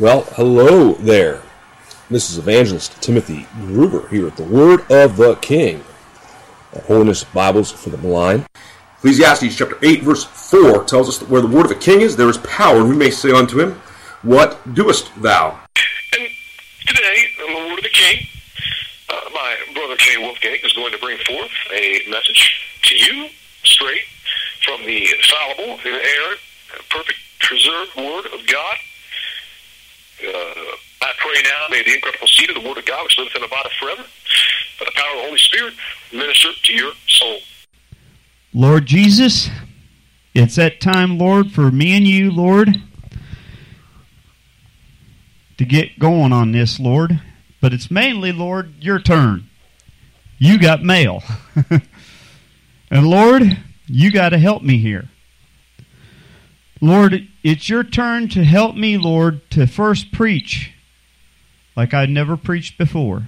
Well, hello there. This is Evangelist Timothy Gruber here at the Word of the King, Holiness of Bibles for the Blind. Ecclesiastes chapter 8, verse 4 tells us that where the word of the king is, there is power. Who may say unto him, "What doest thou?" And today, on the Word of the King, my brother Ken Wolfgang is going to bring forth a message to you straight from the infallible, inerrant, perfect, preserved Word of God. I pray now, may the incorruptible seed of the Word of God, which liveth and abideth forever, by the power of the Holy Spirit, minister to your soul. Lord Jesus, it's that time, Lord, for me and you, Lord, to get going on this, Lord. But it's mainly, Lord, your turn. You got mail. And Lord, you got to help me here. Lord, it's your turn to help me, Lord, to first preach like I never preached before.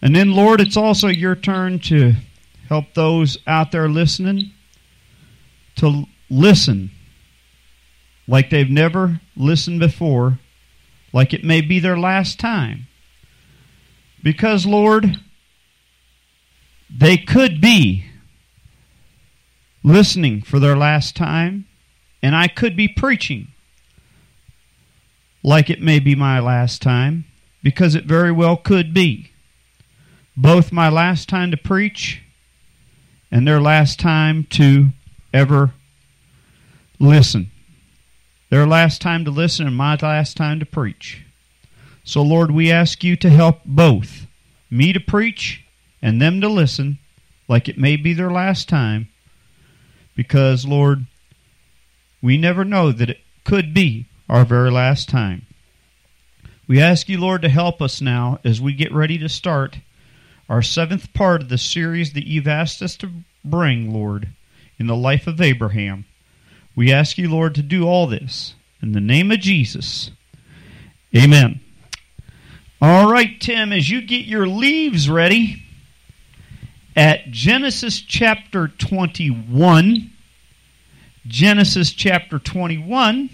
And then, Lord, it's also your turn to help those out there listening to listen like they've never listened before, like it may be their last time. Because, Lord, they could be listening for their last time, and I could be preaching like it may be my last time, because it very well could be. Both my last time to preach and their last time to ever listen. Their last time to listen and my last time to preach. So, Lord, we ask you to help both, me to preach and them to listen like it may be their last time, because, Lord, we never know that it could be our very last time. We ask you, Lord, to help us now as we get ready to start our seventh part of the series that you've asked us to bring, Lord, in the life of Abraham. We ask you, Lord, to do all this in the name of Jesus. Amen. All right, Tim, as you get your leaves ready, at Genesis chapter 21... Genesis chapter 21,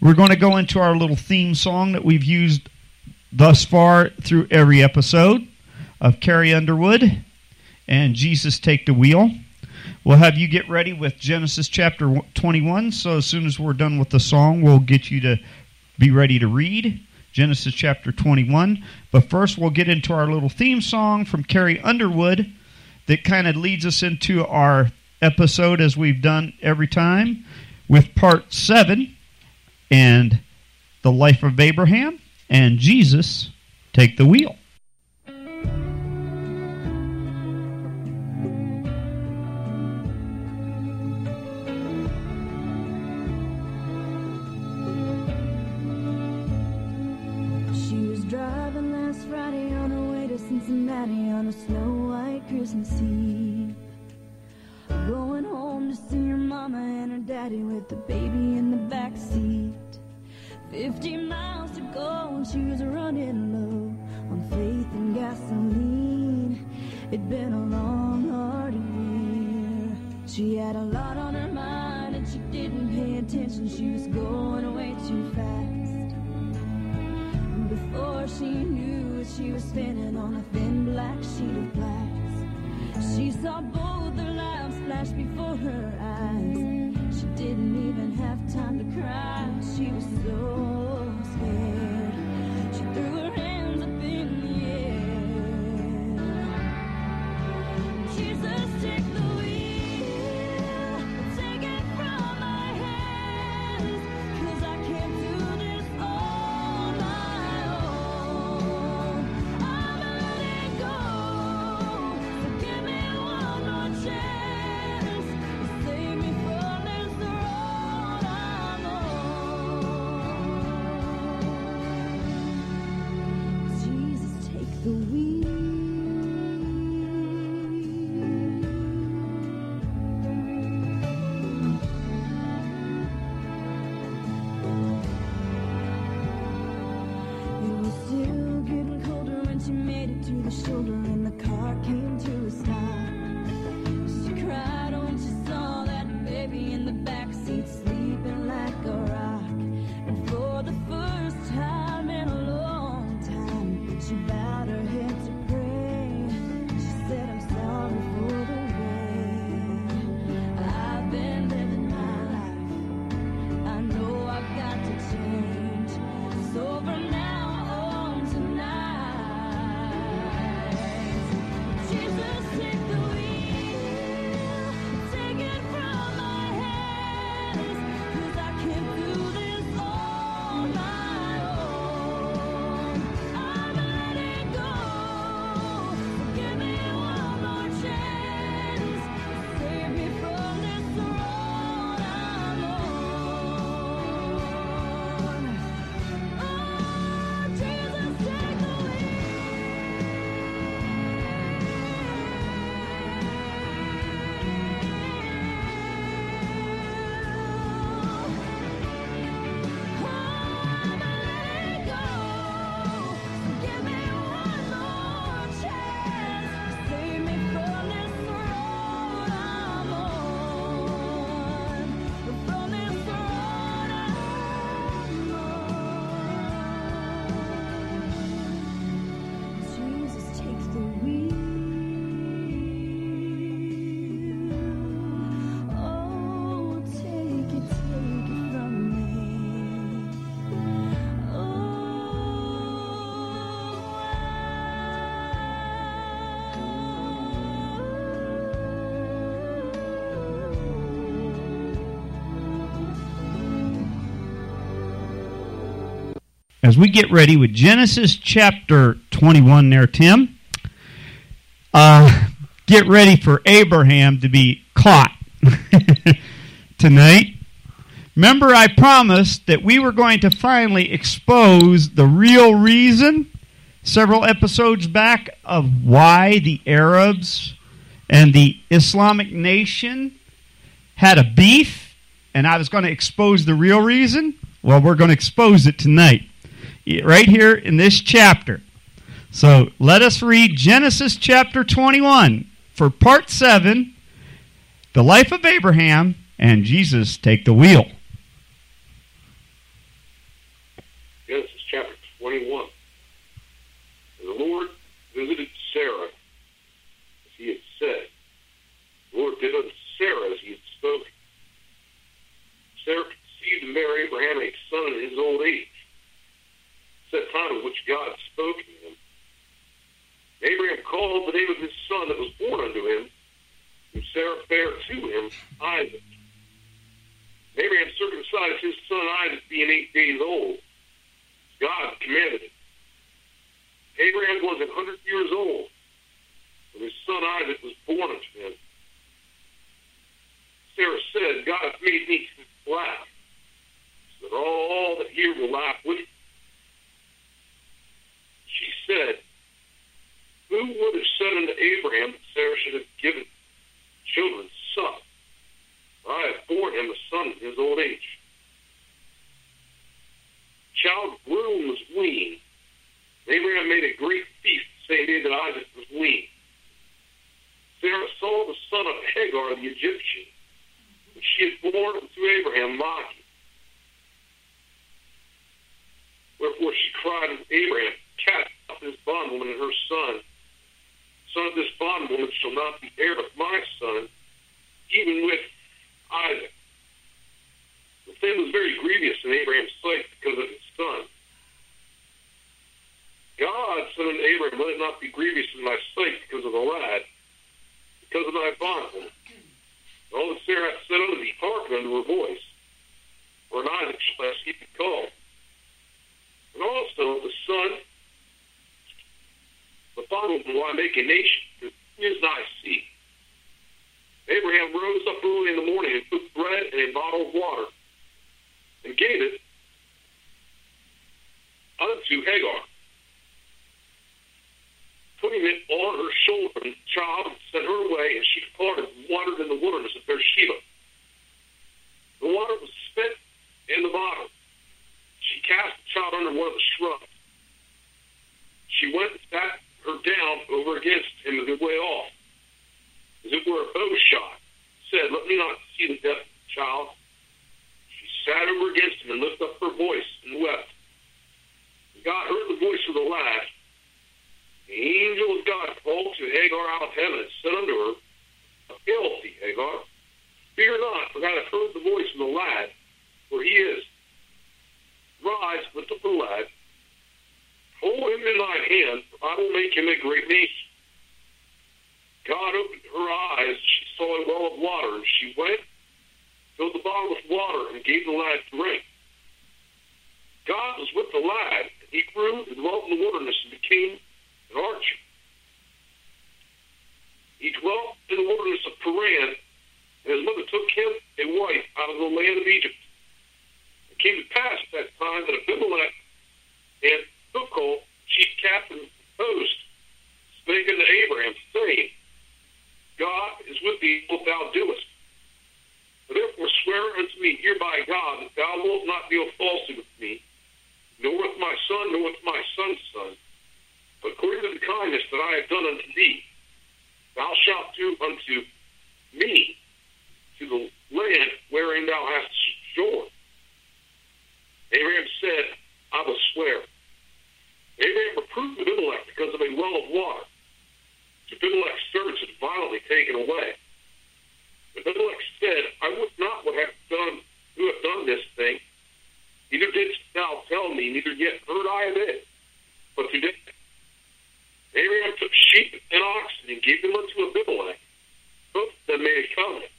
we're going to go into our little theme song that we've used thus far through every episode of Carrie Underwood and Jesus Take the Wheel. We'll have you get ready with Genesis chapter 21, so as soon as we're done with the song, we'll get you to be ready to read Genesis chapter 21. But first, we'll get into our little theme song from Carrie Underwood that kind of leads us into our episode, as we've done every time, with part 7 and the life of Abraham and Jesus Take the Wheel. She was driving last Friday on her way to Cincinnati on a snow-white Christmas Eve, going home to see her mama and her daddy with the baby in the backseat. 50 miles to go and she was running low on faith and gasoline. It'd been a long, hard year. She had a lot on her mind and she didn't pay attention. She was going away too fast. And before she knew it, she was spinning on a thin black sheet of glass. She saw both her lives flash before her eyes. She didn't even have time to cry. She was so scared. She threw her hands up in the air. Jesus, take the wheel, take it from my hands, 'cause I can't do this on my own. I'm letting go, so give me one more chance. The as we get ready with Genesis chapter 21 there, Tim. Get ready for Abraham to be caught tonight. Remember, I promised that we were going to finally expose the real reason several episodes back of why the Arabs and the Islamic nation had a beef, and I was going to expose the real reason. Well, we're going to expose it tonight, right here in this chapter. So let us read Genesis chapter 21 for part 7, The Life of Abraham, and Jesus Take the Wheel. Genesis chapter 21. The Lord visited Sarah as he had said. The Lord did unto Sarah as he had spoken. Sarah conceived and bare Abraham a son in his old age. It's that time in which God spoke to him. Abraham called the name of his son that was born unto him, whom Sarah bare to him, Isaac. Abraham circumcised his son Isaac, being 8 days old. God commanded it. Abraham was 100 years old when his son Isaac was born unto him. Sarah said, God hath made me to laugh, so that all that hear will laugh with him. She said, who would have said unto Abraham that Sarah should have given children son? I have borne him a son in his old age. Child groom was weaned. Abraham made a great feast the same day that Isaac was weaned. Sarah saw the son of Hagar the Egyptian, which she had borne unto Abraham, Maachah. Wherefore she cried unto Abraham, cast out this bondwoman and her son. Son of this bondwoman shall not be heir with my son, even with Isaac. The thing was very grievous in Abraham's sight because of his son. God said unto Abraham, let it not be grievous in my sight because of the lad, because of thy bondwoman. And all that Sarah hath said unto thee, hearken unto her voice, for in Isaac shall I seek and call. And also the son, the bondwoman will I make a nation, that is thy seed. Abraham rose up early in the morning and took bread and a bottle of water and gave it unto Hagar, putting it on her shoulder, and the child sent her away, and she departed and wandered in the wilderness of Beersheba. The water was spent in the bottle. She cast the child under one of the shrubs. She went and sat her down over against him a good way off, as it were a bow shot, said, let me not see the death of the child. She sat over against him and lifted up her voice and wept. And God heard the voice of the lad. The angel of God called to Hagar out of heaven and said unto her, hail thee, Hagar. Fear not, for God hath heard the voice of the lad, for he is. Rise, lift up the lad, hold him in thine hand, for I will make him a great nation. God opened her eyes, she saw a well of water, and she went, filled the bottle with water, and gave the lad to drink. God was with the lad, and he grew and dwelt in the wilderness and became an archer. He dwelt in the wilderness of Paran, and his mother took him a wife out of the land of Egypt. It came to pass at that time that Abimelech and Huchal, chief captain of the host, spake unto Abraham, saying, God is with thee, what thou doest. Therefore swear unto me hereby, God, that thou wilt not deal falsely with me, nor with my son, nor with my son's son, but according to the kindness that I have done unto thee, thou shalt do unto me to the land wherein thou hast sworn. Abraham said, I will swear. Abraham reproved Abimelech because of a well of water, which Abimelech's servants had violently taken away. Abimelech said, I would not have done this thing, neither didst thou tell me, neither yet heard I of it, but today. Abraham took sheep and oxen and gave them unto Abimelech, both of them made a covenant.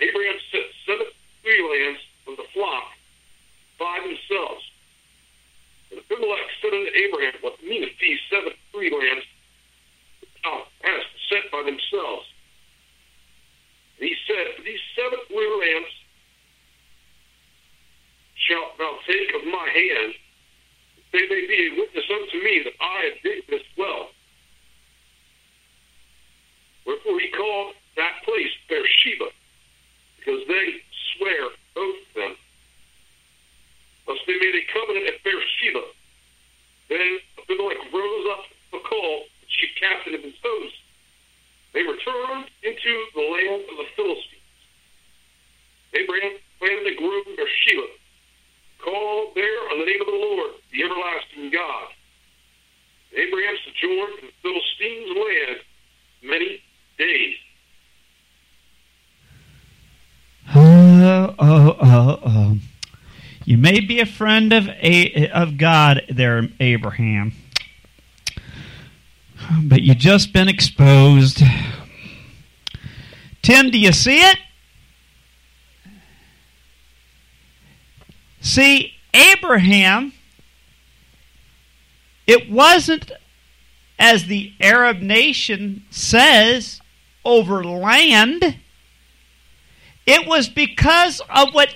Abraham set 7 freelands of the flock by themselves, Abimelech said unto Abraham, What meaneth these 7 free lands thou hast set by themselves? And he said, For these 7 free lands shalt thou take of my hand, that they may be a witness unto me that I have digged this well. Wherefore he called that place Beersheba, because they swear oath to them. Thus they made a covenant at Beersheba. Then Abimelech rose up and called the chief captain of his host. They returned into the land of the Philistines. Abraham planted a grove in Beersheba, called there on the name of the Lord, the everlasting God. Abraham sojourned in the Philistines' land many days. Oh. You may be a friend of God there, Abraham, but you've just been exposed. Tim, do you see it? See, Abraham, it wasn't, as the Arab nation says, over land. It was because of what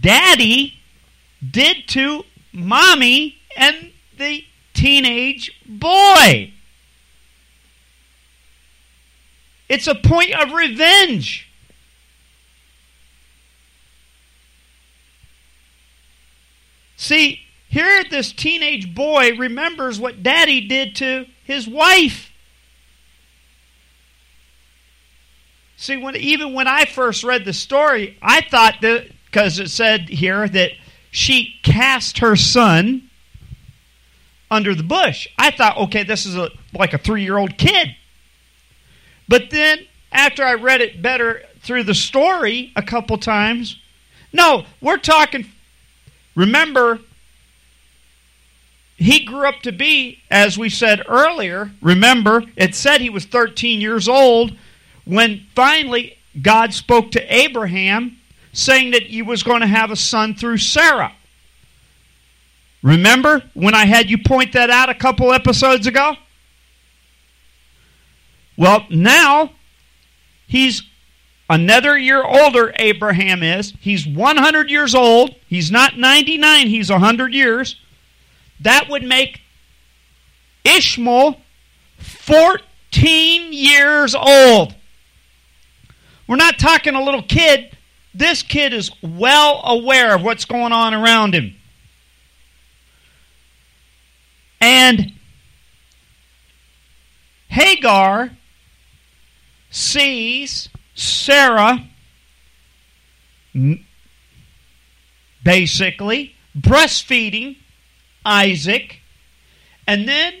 Daddy did to Mommy and the teenage boy. It's a point of revenge. See, here this teenage boy remembers what Daddy did to his wife. See, even when I first read the story, I thought that, because it said here that she cast her son under the bush. I thought, okay, this is like a 3-year-old kid. But then, after I read it better through the story a couple times, no, we're talking, remember, he grew up to be, as we said earlier, remember, it said he was 13 years old when finally God spoke to Abraham saying that he was going to have a son through Sarah. Remember when I had you point that out a couple episodes ago? Well, now he's another year older, Abraham is. He's 100 years old. He's not 99, he's 100 years. That would make Ishmael 14 years old. We're not talking a little kid. This kid is well aware of what's going on around him. And Hagar sees Sarah basically breastfeeding Isaac, and then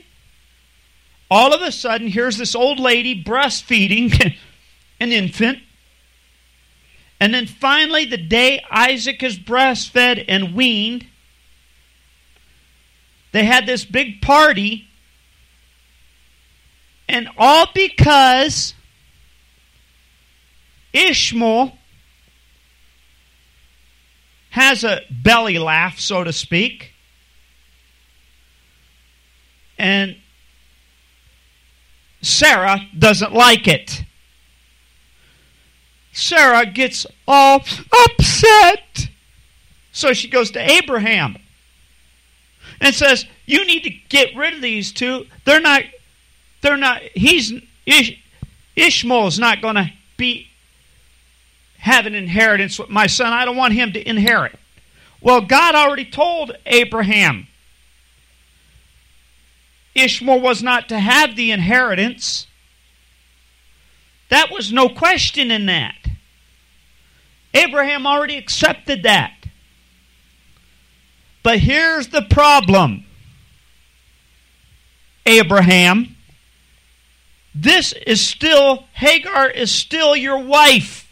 all of a sudden here's this old lady breastfeeding an infant. And then finally, the day Isaac is breastfed and weaned, they had this big party, and all because Ishmael has a belly laugh, so to speak, and Sarah doesn't like it. Sarah gets all upset. So she goes to Abraham and says, "You need to get rid of these two. They're not. Ishmael is not going to have an inheritance with my son. I don't want him to inherit." Well, God already told Abraham Ishmael was not to have the inheritance. That was no question in that. Abraham already accepted that. But here's the problem, Abraham. This is still, Hagar is still your wife.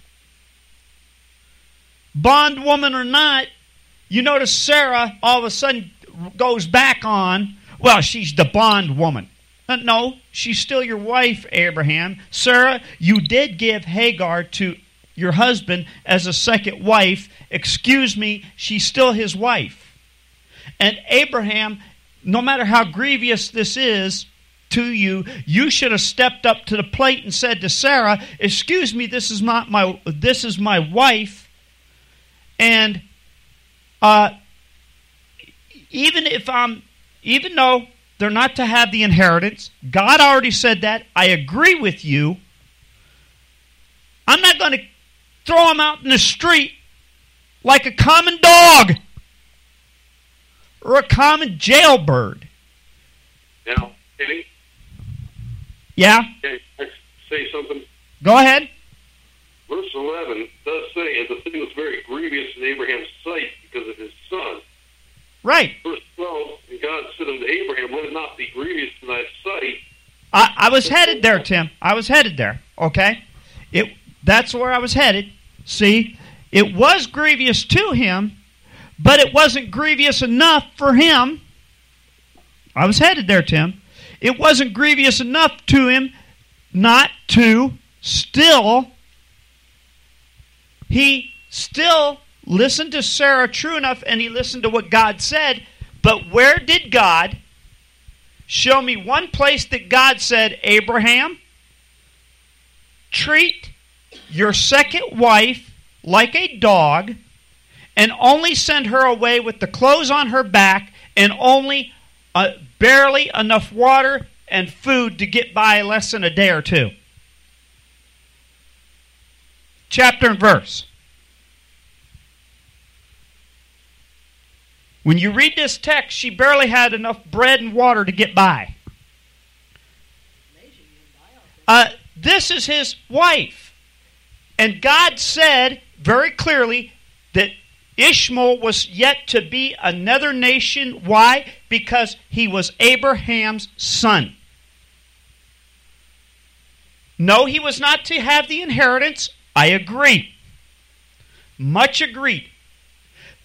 Bondwoman or not, you notice Sarah all of a sudden goes back on, well, she's the bondwoman. No, she's still your wife, Abraham. Sarah, you did give Hagar to your husband as a second wife. Excuse me, she's still his wife. And Abraham no matter how grievous this is to you, you should have stepped up to the plate and said to Sarah, excuse me, this is my wife, and even though they're not to have the inheritance, God already said that, I agree with you, I'm not going to throw them out in the street like a common dog or a common jailbird. Now, Kenny? Yeah? Can I say something? Go ahead. Verse 11 does say, and the thing was very grievous in Abraham's sight because of his son. Right. Verse 12, and God said unto Abraham, let it not be grievous in thy sight. I was headed there, Tim. I was headed there, okay? That's where I was headed. See, it was grievous to him, but it wasn't grievous enough for him. I was headed there, Tim. It wasn't grievous enough to him not to still. He still listened to Sarah true enough, and he listened to what God said. But where did God show me one place that God said, Abraham, treat your second wife like a dog, and only send her away with the clothes on her back and only barely enough water and food to get by less than a day or two? Chapter and verse. When you read this text, she barely had enough bread and water to get by. This is his wife. And God said very clearly that Ishmael was yet to be another nation. Why? Because he was Abraham's son. No, he was not to have the inheritance. I agree. Much agreed.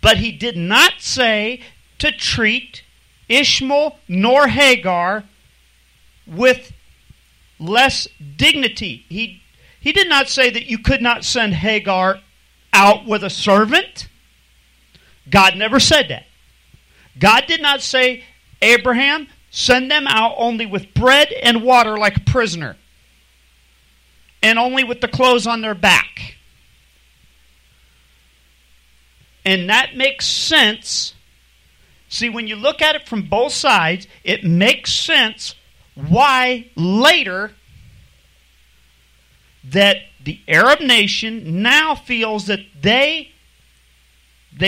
But he did not say to treat Ishmael nor Hagar with less dignity. He did not say that you could not send Hagar out with a servant. God never said that. God did not say, Abraham, send them out only with bread and water like a prisoner, and only with the clothes on their back. And that makes sense. See, when you look at it from both sides, it makes sense why later that the Arab nation now feels that they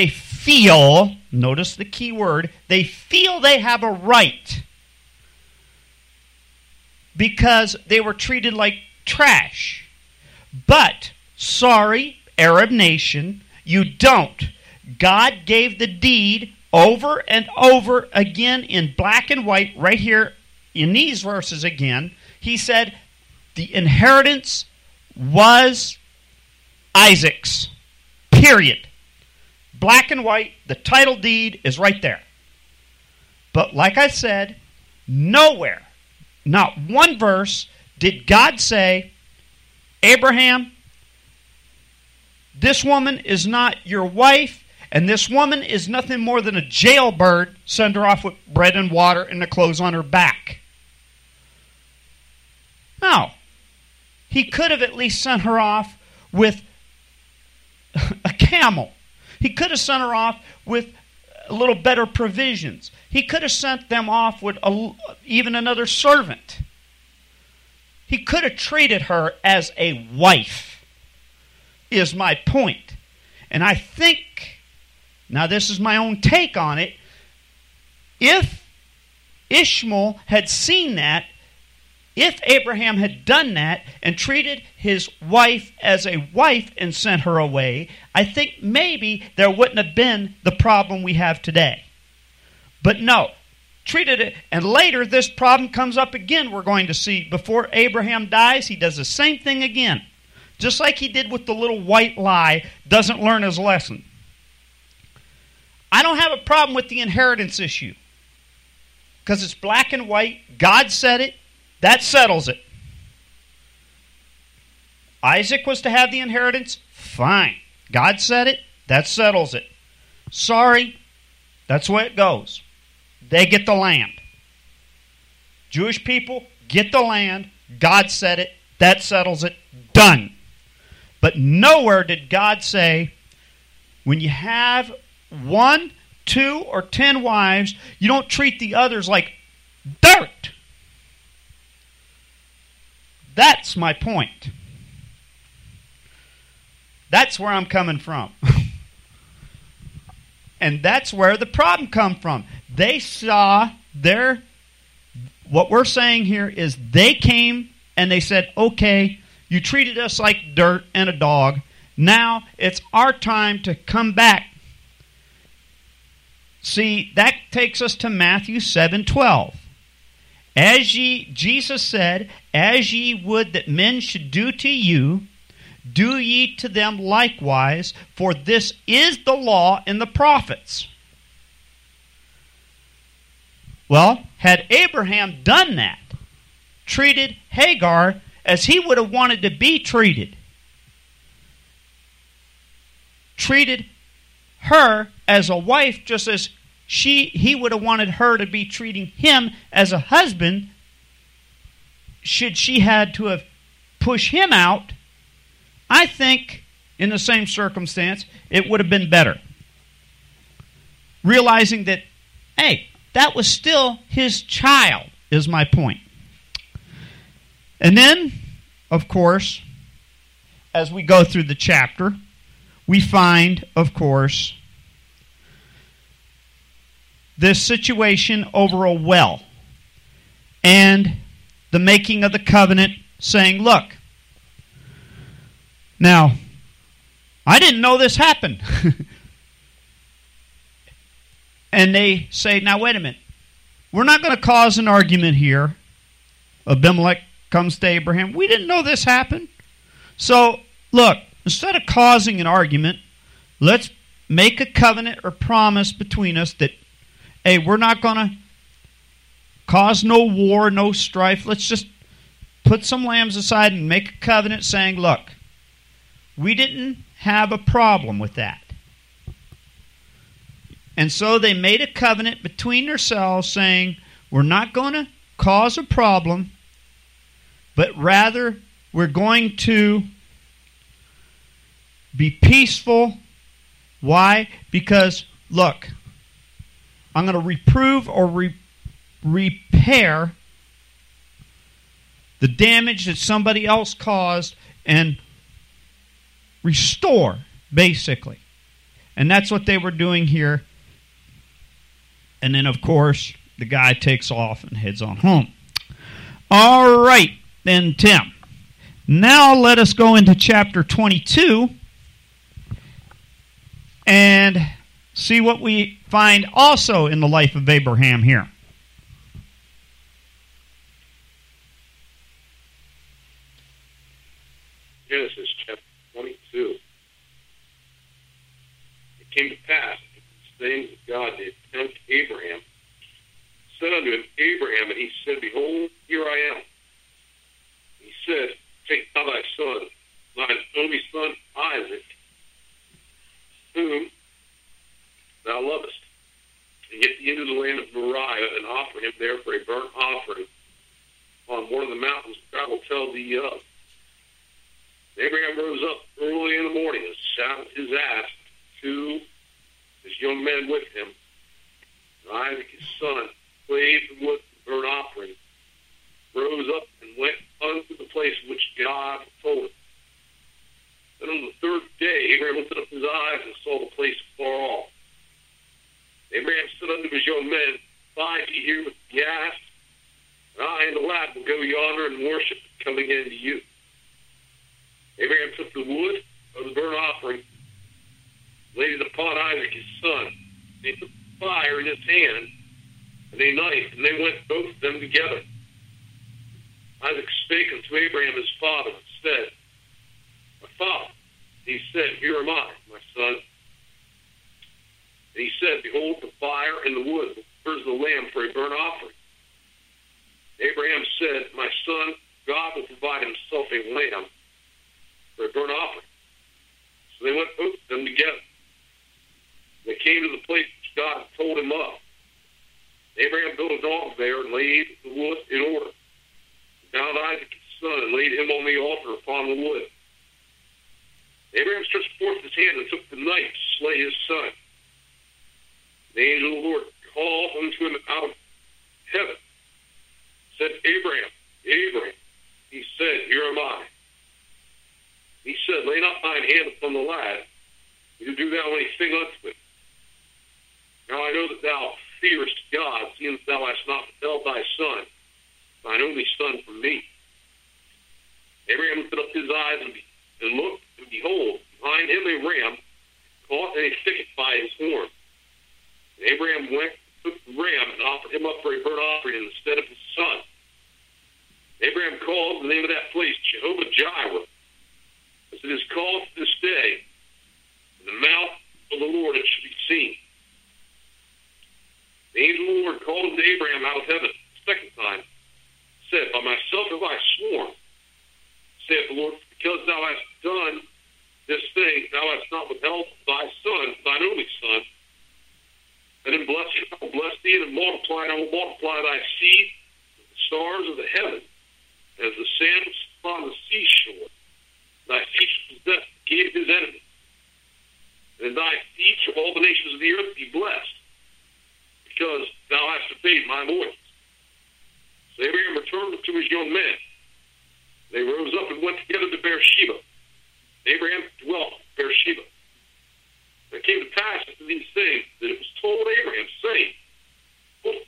feel, notice the key word, they feel they have a right because they were treated like trash. But, sorry, Arab nation, you don't. God gave the deed over and over again in black and white right here in these verses again. He said the inheritance was Isaac's. Period. Black and white, the title deed is right there. But like I said, nowhere, not one verse, did God say, Abraham, this woman is not your wife, and this woman is nothing more than a jailbird. Send her off with bread and water and the clothes on her back. No. He could have at least sent her off with a camel. He could have sent her off with a little better provisions. He could have sent them off with even another servant. He could have treated her as a wife, is my point. And I think, now this is my own take on it, if Ishmael had seen that, if Abraham had done that and treated his wife as a wife and sent her away, I think maybe there wouldn't have been the problem we have today. But no, treated it, and later this problem comes up again, we're going to see. Before Abraham dies, he does the same thing again. Just like he did with the little white lie, doesn't learn his lesson. I don't have a problem with the inheritance issue because it's black and white. God said it. That settles it. Isaac was to have the inheritance? Fine. God said it? That settles it. Sorry. That's the way it goes. They get the land. Jewish people get the land. God said it. That settles it. Done. But nowhere did God say, when you have 1, 2, or 10 wives, you don't treat the others like dirt. That's my point. That's where I'm coming from. And that's where the problem come from. They saw their... What we're saying here is they came and they said, okay, you treated us like dirt and a dog. Now it's our time to come back. See, that takes us to Matthew 7:12. Jesus said, as ye would that men should do to you, do ye to them likewise, for this is the law and the prophets. Well, had Abraham done that, treated Hagar as he would have wanted to be treated, treated her as a wife just as he would have wanted her to be treating him as a husband, should she had to have pushed him out, I think in the same circumstance, it would have been better. Realizing that, hey, that was still his child, is my point. And then, of course, as we go through the chapter, we find, of course, this situation over a well and the making of the covenant, saying, look, now, I didn't know this happened. And they say, now wait a minute. We're not going to cause an argument here. Abimelech comes to Abraham. We didn't know this happened. So, look, instead of causing an argument, let's make a covenant or promise between us that, hey, we're not going to cause no war, no strife. Let's just put some lambs aside and make a covenant saying, look, we didn't have a problem with that. And so they made a covenant between themselves saying, we're not going to cause a problem, but rather we're going to be peaceful. Why? Because, look, I'm going to reprove or repair the damage that somebody else caused and restore, basically. And that's what they were doing here. And then, of course, the guy takes off and heads on home. All right, then, Tim. Now let us go into chapter 22 and see what we find also in the life of Abraham here. Genesis chapter 22. It came to pass, the things that God did tempt Abraham, said unto him, Abraham, and he said, behold, here I am. He said, take not thy son, thine only son Isaac, whom thou lovest, and get thee into the land of Moriah, and offer him there for a burnt offering on one of the mountains that I will tell thee of. Abraham rose up early in the morning and saddled his ass to his young men with him. And Isaac his son, clave the wood for burnt offering, rose up and went unto the place which God told him. Then on the third day, Abraham lifted up his eyes and saw the place afar off. Abraham said unto his young men, Abide ye here with the ass, and I and the lad will go yonder and worship, coming in to you. Abraham took the wood of the burnt offering, laid it upon Isaac his son. He took the fire in his hand, and a knife, and they went both of them together. Isaac spake unto Abraham his father, and said, My father. He said, Here am I, my son. And he said, Behold the fire and the wood, where's the lamb for a burnt offering? Abraham said, My son, God will provide himself a lamb for a burnt offering. So they went both of them together. They came to the place which God had told him of. Abraham built his altar there and laid the wood in order. Bound Isaac his son and laid him on the altar upon the wood. Abraham stretched forth his hand and took the knife to slay his son. The angel of the Lord called unto him out of heaven, said, Abraham, Abraham. He said, Here am I. He said, Lay not thine hand upon the lad, neither do thou anything unto him. Now I know that thou fearest God, seeing that thou hast not withheld thy son, thine only son, from me. Abraham lifted up his eyes and looked, and behold, behind him a ram caught in a thicket by his horn. And Abraham went, took the ram, and offered him up for a burnt offering instead of his son. Abraham called the name of that place Jehovah-Jireh, as it is called to this day, in the mouth of the Lord it should be seen. The angel of the Lord called unto Abraham out of heaven a second time, said, By myself have I sworn, saith the Lord, because thou hast done this thing, thou hast not withheld thy son, thine only son. And in blessing I will bless thee, and in multiplying I will multiply thy seed, the stars of the heaven, as the sand which is upon the seashore. Thy feet shall possess the gate of his enemy. And in thy feet shall all the nations of the earth be blessed, because thou hast obeyed my voice. So Abraham returned to his young men. They rose up and went together to Beersheba. Abraham dwelt in Beersheba. It came to pass after these things that it was told Abraham, saying, Look,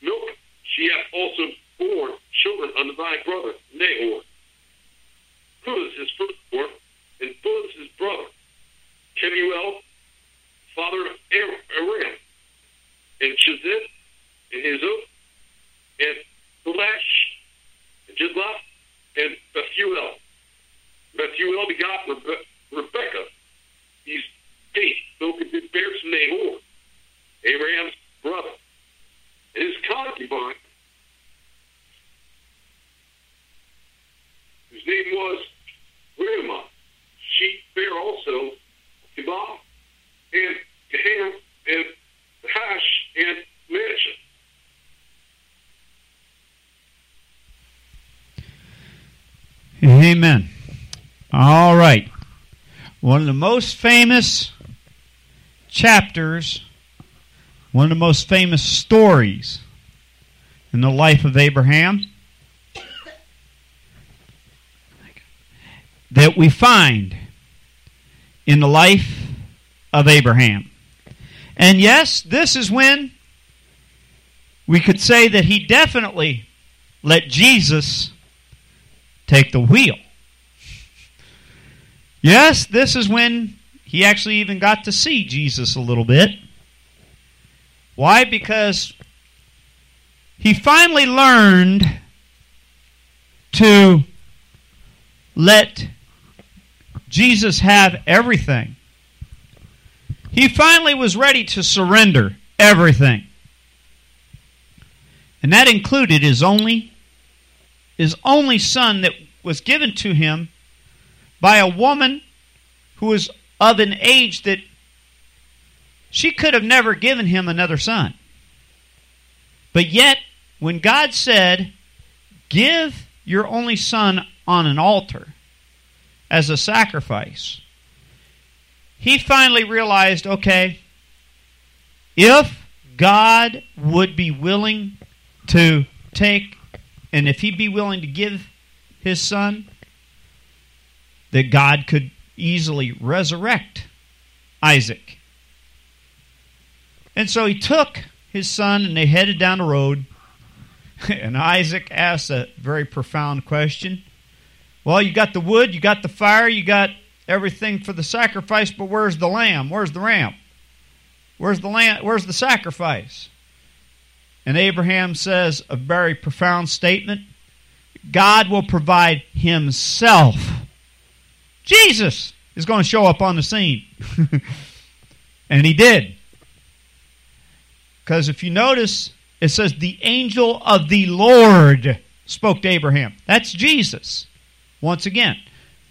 Milcah, she hath also borne children unto thy brother Nahor. Huz his firstborn, and Buz his brother, Chemuel, father of Aram, and Chazo, and Hazo, and Pildash, and Jidlaph, and Bethuel. Bethuel begot Rebekah. These eight Milcah did bear to Nahor, Abraham's brother, and his concubine, whose name was Reumah. She bare also Tebah, and Gaham, and Thahash, and Maachah. Amen. All right. One of the most famous chapters, one of the most famous stories in the life of Abraham that we find in the life of Abraham. And yes, this is when we could say that he definitely let Jesus take the wheel. Yes, this is when he actually even got to see Jesus a little bit. Why? Because he finally learned to let Jesus have everything. He finally was ready to surrender everything. And that included his only son that was given to him by a woman who was of an age that she could have never given him another son. But yet, when God said, give your only son on an altar as a sacrifice, he finally realized, okay, if God would be willing to take, and if he'd be willing to give his son, that God could easily resurrect Isaac. And so he took his son and they headed down the road. And Isaac asked a very profound question. Well, you got the wood, you got the fire, you got everything for the sacrifice, but where's the lamb? Where's the ram? Where's the lamb? Where's the sacrifice? And Abraham says a very profound statement. God will provide himself. Jesus is going to show up on the scene. And he did. Because if you notice, it says the angel of the Lord spoke to Abraham. That's Jesus. Once again,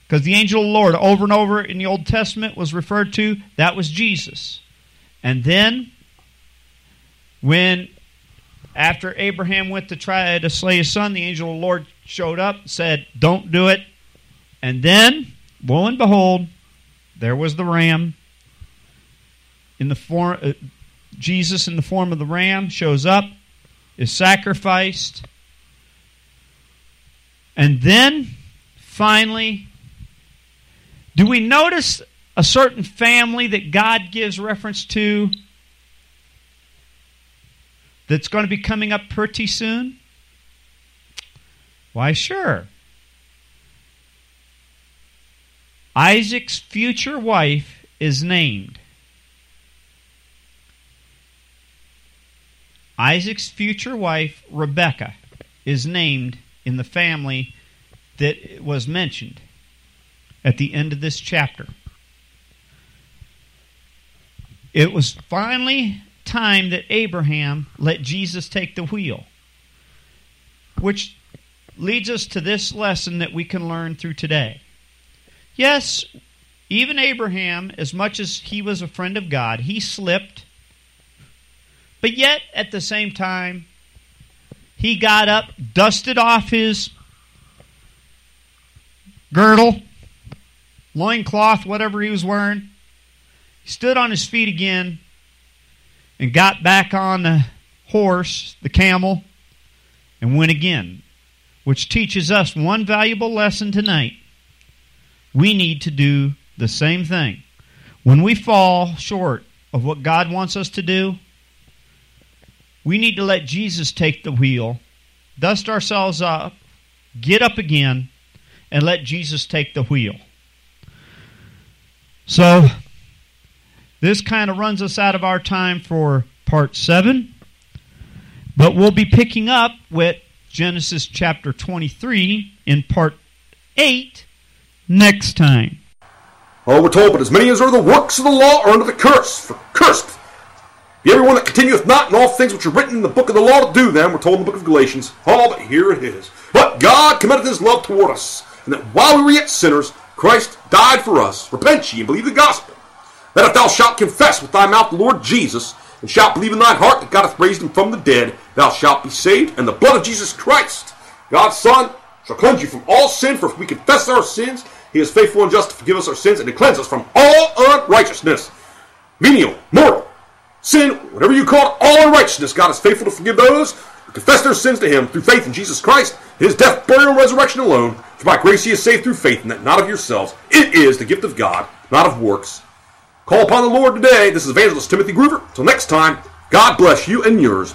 because the angel of the Lord over and over in the Old Testament was referred to, that was Jesus. And then when After Abraham went to try to slay his son, the angel of the Lord showed up and said, don't do it. And then, lo and behold, there was the ram. In the form, Jesus in the form of the ram shows up, is sacrificed. And then, finally, do we notice a certain family that God gives reference to that's going to be coming up pretty soon? Why, sure. Isaac's future wife is named. Isaac's future wife, Rebekah, is named in the family that was mentioned at the end of this chapter. It was finally time that Abraham let Jesus take the wheel, which leads us to this lesson that we can learn through today. Yes, even Abraham, as much as he was a friend of God, he slipped. But yet, at the same time, he got up, dusted off his girdle, loincloth, whatever he was wearing, stood on his feet again, and got back on the horse, the camel, and went again, which teaches us one valuable lesson tonight. We need to do the same thing. When we fall short of what God wants us to do, we need to let Jesus take the wheel, dust ourselves up, get up again, and let Jesus take the wheel. So, this kind of runs us out of our time for part 7. But we'll be picking up with Genesis chapter 23 in part 8 next time. Oh, we're told, but as many as are the works of the law are under the curse, for cursed be everyone that continueth not in all things which are written in the book of the law to do them. We're told in the book of Galatians. Oh, but here it is. But God commendeth his love toward us, and that while we were yet sinners, Christ died for us. Repent ye and believe the gospel. That if thou shalt confess with thy mouth the Lord Jesus, and shalt believe in thine heart that God hath raised him from the dead, thou shalt be saved, and the blood of Jesus Christ, God's Son, shall cleanse you from all sin. For if we confess our sins, he is faithful and just to forgive us our sins, and to cleanse us from all unrighteousness. Menial, mortal sin, whatever you call it, all unrighteousness. God is faithful to forgive those who confess their sins to him through faith in Jesus Christ, his death, burial, and resurrection alone. For by grace he is saved through faith, and that not of yourselves. It is the gift of God, not of works. Call upon the Lord today. This is Evangelist Timothy Groover. Until next time, God bless you and yours.